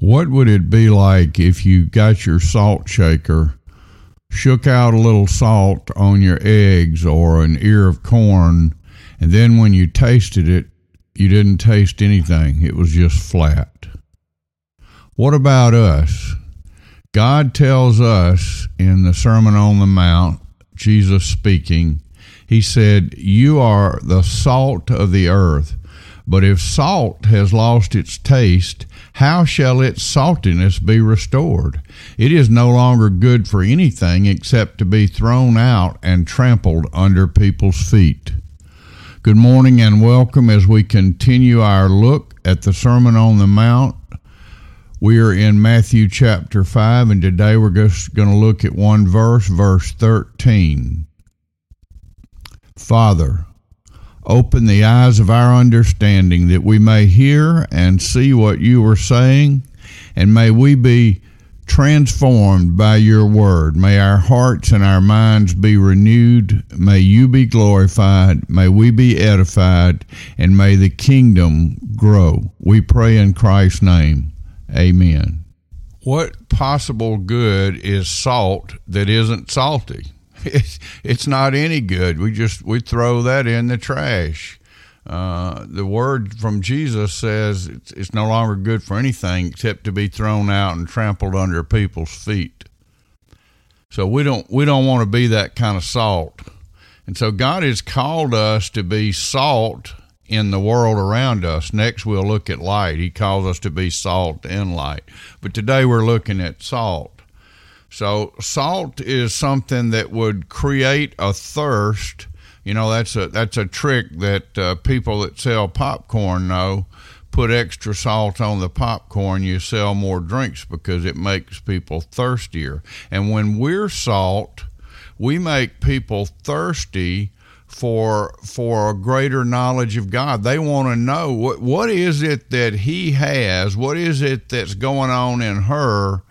What would it be like if you got your salt shaker, shook out a little salt on your eggs or an ear of corn, and then when you tasted it, you didn't taste anything. It was just flat. What about us? God tells us in the Sermon on the Mount, Jesus speaking, he said, "You are the salt of the earth. But if salt has lost its taste, how shall its saltiness be restored? It is no longer good for anything except to be thrown out and trampled under people's feet." Good morning and welcome as we continue our look at the Sermon on the Mount. We are in Matthew chapter 5, and today we're just going to look at one verse, verse 13. Father, open the eyes of our understanding that we may hear and see what you are saying, and may we be transformed by your word. May our hearts and our minds be renewed. May you be glorified. May we be edified, and may the kingdom grow. We pray in Christ's name. Amen. What possible good is salt that isn't salty? It's not any good. We throw that in the trash. The word from Jesus says it's no longer good for anything except to be thrown out and trampled under people's feet. So we don't want to be that kind of salt. And so God has called us to be salt in the world around us. Next, we'll look at light. He calls us to be salt and light. But today we're looking at salt. So salt is something that would create a thirst. You know, that's a trick that people that sell popcorn know. Put extra salt on the popcorn, you sell more drinks because it makes people thirstier. And when we're salt, we make people thirsty for a greater knowledge of God. They want to know what is it that he has, what is it that's going on in her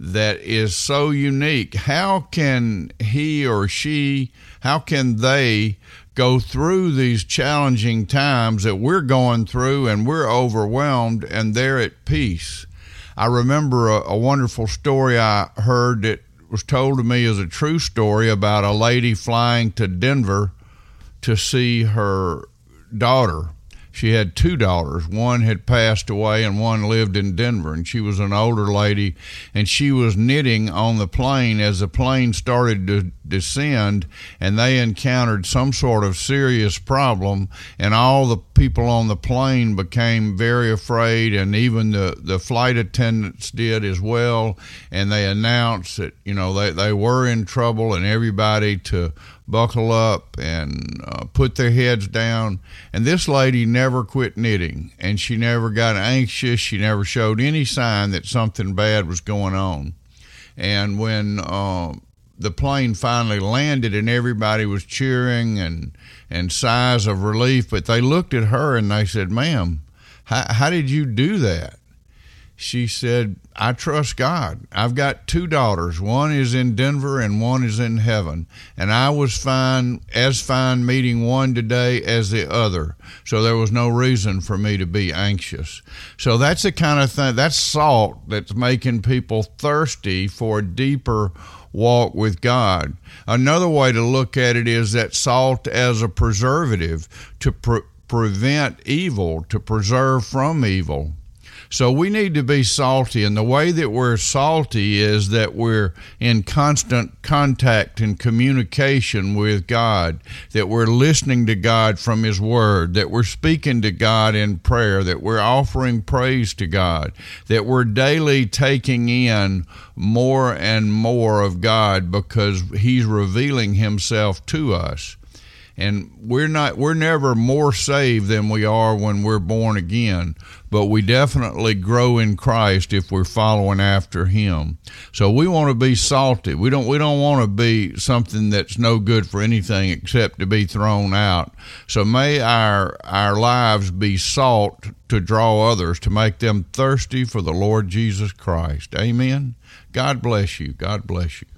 that is so unique. How can he or she, how can they go through these challenging times that we're going through and we're overwhelmed and they're at peace? I remember a wonderful story I heard that was told to me as a true story about a lady flying to Denver to see her daughter. She had two daughters. One had passed away and one lived in Denver, and she was an older lady, and she was knitting on the plane as the plane started to descend, and they encountered some sort of serious problem, and all the people on the plane became very afraid, and even the flight attendants did as well, and they announced that, you know, they were in trouble, and everybody to buckle up and put their heads down. And this lady never quit knitting, and she never got anxious. She never showed any sign that something bad was going on. And when the plane finally landed and everybody was cheering and sighs of relief, but they looked at her and they said, "Ma'am, how did you do that?" She said, "I trust God. I've got two daughters. One is in Denver and one is in heaven. And I was fine meeting one today as the other. So there was no reason for me to be anxious." So that's the kind of thing, that's salt that's making people thirsty for a deeper walk with God. Another way to look at it is that salt as a preservative to prevent evil, to preserve from evil. So we need to be salty, and the way that we're salty is that we're in constant contact and communication with God, that we're listening to God from his word, that we're speaking to God in prayer, that we're offering praise to God, that we're daily taking in more and more of God because he's revealing himself to us. And we're never more saved than we are when we're born again, but we definitely grow in Christ if we're following after him. So we want to be salty. We don't want to be something that's no good for anything except to be thrown out. So may our lives be salt to draw others, to make them thirsty for the Lord Jesus Christ. Amen. God bless you. God bless you.